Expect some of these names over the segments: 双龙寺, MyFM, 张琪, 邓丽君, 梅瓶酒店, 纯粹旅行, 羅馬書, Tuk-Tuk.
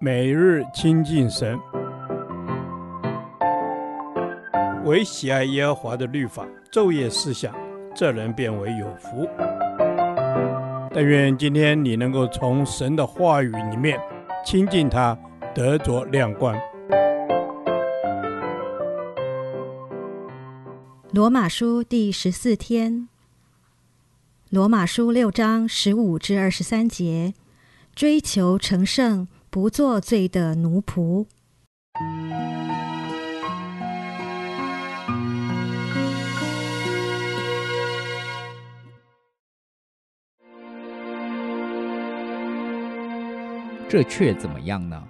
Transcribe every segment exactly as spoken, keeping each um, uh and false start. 每日亲近神，唯喜爱耶和华的律法，昼夜思想，这人便为有福。但愿今天你能够从神的话语里面亲近他，得着亮光。罗马书第十四天，罗马书六章十五至二十三节，追求成圣，不做罪的奴仆。这却怎么样呢？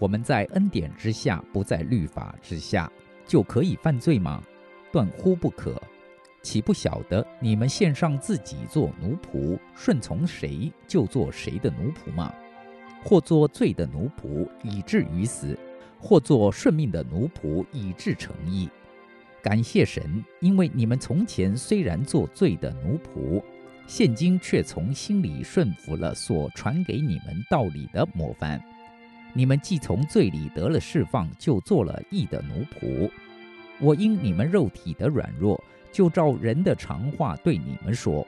我们在恩典之下，不在律法之下，就可以犯罪吗？断乎不可！岂不晓得你们献上自己做奴仆，顺从谁就做谁的奴仆吗？或做罪的奴仆，以至于死；或做顺命的奴仆，以致成义。感谢神，因为你们从前虽然做罪的奴仆，现今却从心里顺服了所传给你们道理的模范。你们既从罪里得了释放，就做了义的奴仆。我因你们肉体的软弱，就照人的常话对你们说：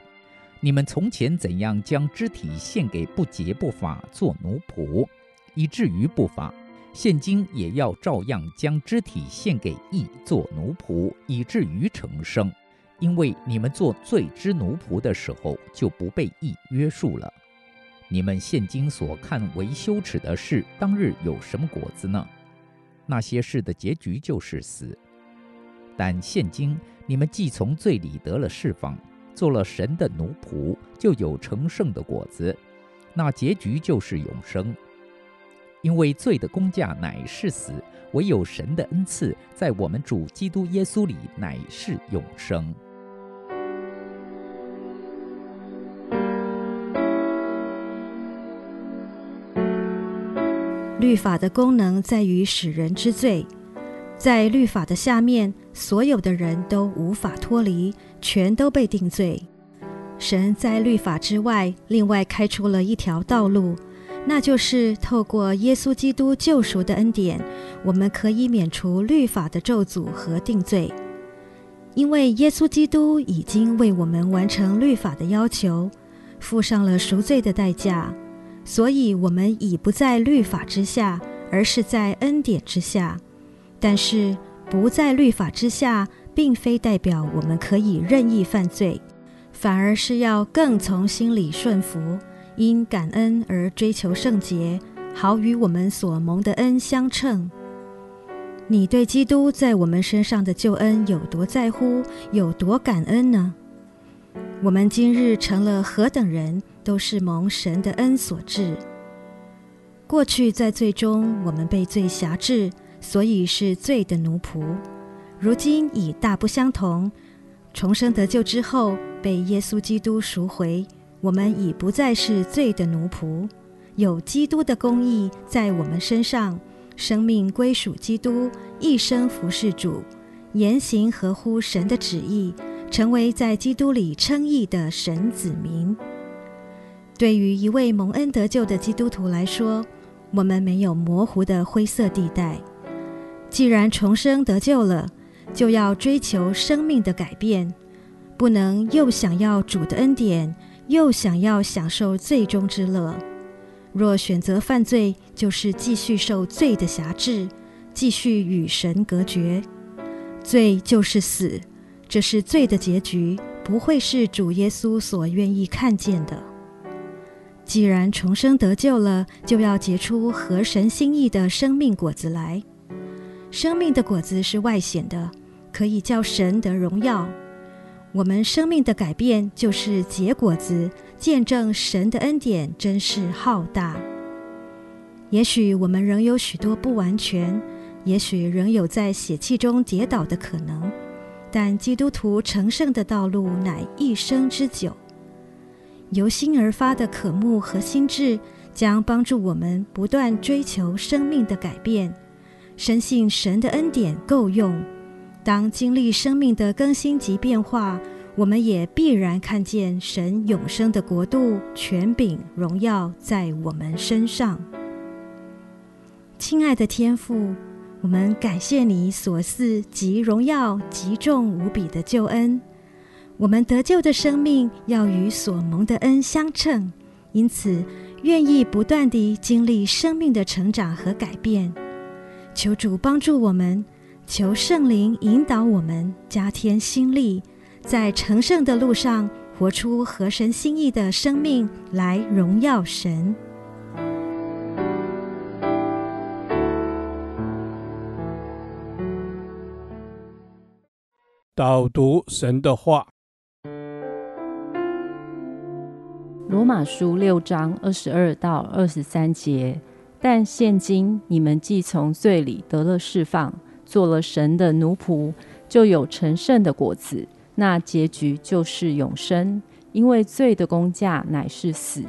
你们从前怎样将肢体献给不洁不法做奴仆，以至于不法，现今也要照样将肢体献给义做奴仆，以至于成圣。因为你们做罪之奴仆的时候，就不被义约束了。你们现今所看为羞耻的事，当日有什么果子呢？那些事的结局就是死。但现今你们既从罪里得了释放，做了神的奴仆，就有成圣的果子，那结局就是永生。因为罪的工价乃是死，唯有神的恩赐在我们主基督耶稣里乃是永生。律法的功能在于使人知罪，在律法的下面，所有的人都无法脱离，全都被定罪。神在律法之外，另外开出了一条道路，那就是透过耶稣基督救赎的恩典，我们可以免除律法的咒诅和定罪。因为耶稣基督已经为我们完成律法的要求，付上了赎罪的代价，所以我们已不在律法之下，而是在恩典之下。但是不在律法之下，并非代表我们可以任意犯罪，反而是要更从心里顺服，因感恩而追求圣洁，好与我们所蒙的恩相称。你对基督在我们身上的救恩有多在乎，有多感恩呢？我们今日成了何等人，都是蒙神的恩所致。过去在罪中，我们被罪辖制，所以是罪的奴仆。如今已大不相同，重生得救之后，被耶稣基督赎回，我们已不再是罪的奴仆，有基督的公义在我们身上，生命归属基督，一生服侍主，言行合乎神的旨意，成为在基督里称义的神子民。对于一位蒙恩得救的基督徒来说，我们没有模糊的灰色地带。既然重生得救了，就要追求生命的改变，不能又想要主的恩典，又想要享受罪中之乐。若选择犯罪，就是继续受罪的辖制，继续与神隔绝。罪就是死，这是罪的结局，不会是主耶稣所愿意看见的。既然重生得救了，就要结出合神心意的生命果子来。生命的果子是外显的，可以叫神得荣耀。我们生命的改变就是结果子，见证神的恩典真是浩大。也许我们仍有许多不完全，也许仍有在血气中跌倒的可能，但基督徒成圣的道路乃一生之久。由心而发的渴慕和心志，将帮助我们不断追求生命的改变。深信神的恩典够用，当经历生命的更新及变化，我们也必然看见神永生的国度、权柄、荣耀在我们身上。亲爱的天父，我们感谢你所赐极荣耀极重无比的救恩，我们得救的生命要与所蒙的恩相称，因此愿意不断地经历生命的成长和改变。求主帮助我们，求圣灵引导我们，加添心力，在成圣的路上活出合神心意的生命，来荣耀神。导读神的话，罗马书六章二十二到二十三节。但现今你们既从罪里得了释放，做了神的奴仆，就有成圣的果子，那结局就是永生。因为罪的工价乃是死，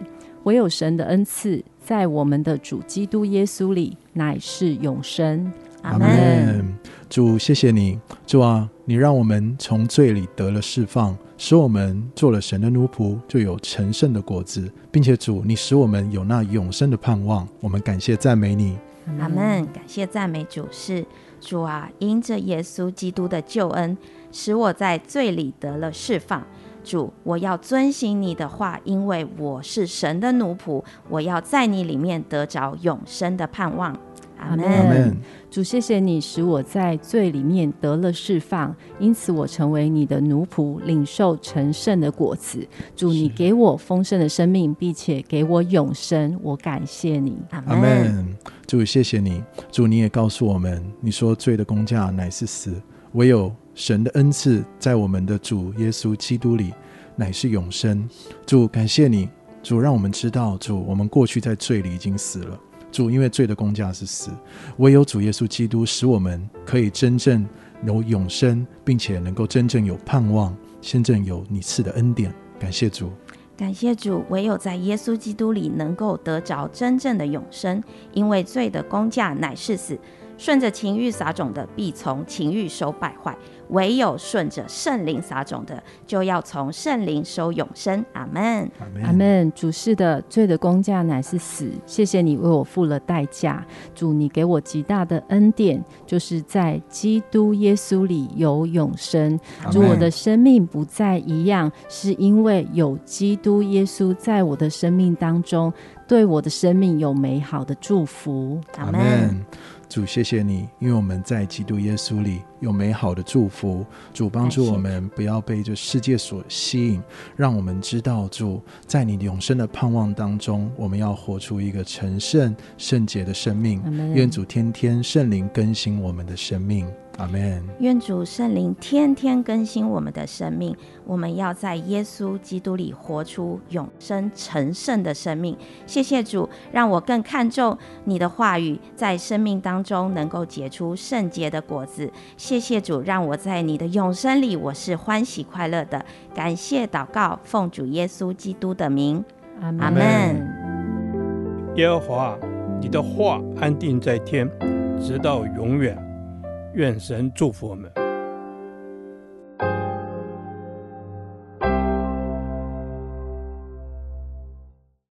唯有神的恩赐在我们的主基督耶稣里乃是永生。阿们。主，谢谢你，主啊，你让我们从罪里得了释放，使我们做了神的奴仆，就有成圣的果子，并且主，你使我们有那永生的盼望。我们感谢赞美你。阿们。感谢赞美主。是主啊，因着耶稣基督的救恩，使我在罪里得了释放。主，我要遵行你的话，因为我是神的奴仆，我要在你里面得着永生的盼望。阿们。主，谢谢你使我在罪里面得了释放，因此我成为你的奴仆，领受成圣的果子。主，你给我丰盛的生命，并且给我永生，我感谢你。阿们。主，谢谢你。主，你也告诉我们，你说罪的工价乃是死，唯有神的恩赐在我们的主耶稣基督里乃是永生。主，感谢你。主，让我们知道，主，我们过去在罪里已经死了，主，因为罪的工价是死，唯有主耶稣基督使我们可以真正有永生，并且能够真正有盼望，真正有你赐的恩典。感谢主，感谢主，唯有在耶稣基督里能够得着真正的永生，因为罪的工价乃是死，顺着情欲撒种的必从情欲收败坏，唯有顺着圣灵撒种的，就要从圣灵收永生。阿们。阿们。主，是的，罪的工价乃是死，谢谢你为我付了代价。主，你给我极大的恩典，就是在基督耶稣里有永生。主，我的生命不再一样，是因为有基督耶稣在我的生命当中，对我的生命有美好的祝福。阿们。主，谢谢你，因为我们在基督耶稣里有美好的祝福。主，帮助我们不要被这世界所吸引，让我们知道，主，在你永生的盼望当中，我们要活出一个成圣圣洁的生命。愿主天天圣灵更新我们的生命。阿们。愿主圣灵天天更新我们的生命，我们要在耶稣基督里活出永生成圣的生命。谢谢主，让我更看重你的话语，在生命当中能够结出圣洁的果子。谢谢主，让我在你的永生里，我是欢喜快乐的。感谢祷告，奉主耶稣基督的名。阿们。耶和华，你的话安定在天，直到永远。愿神祝福我们。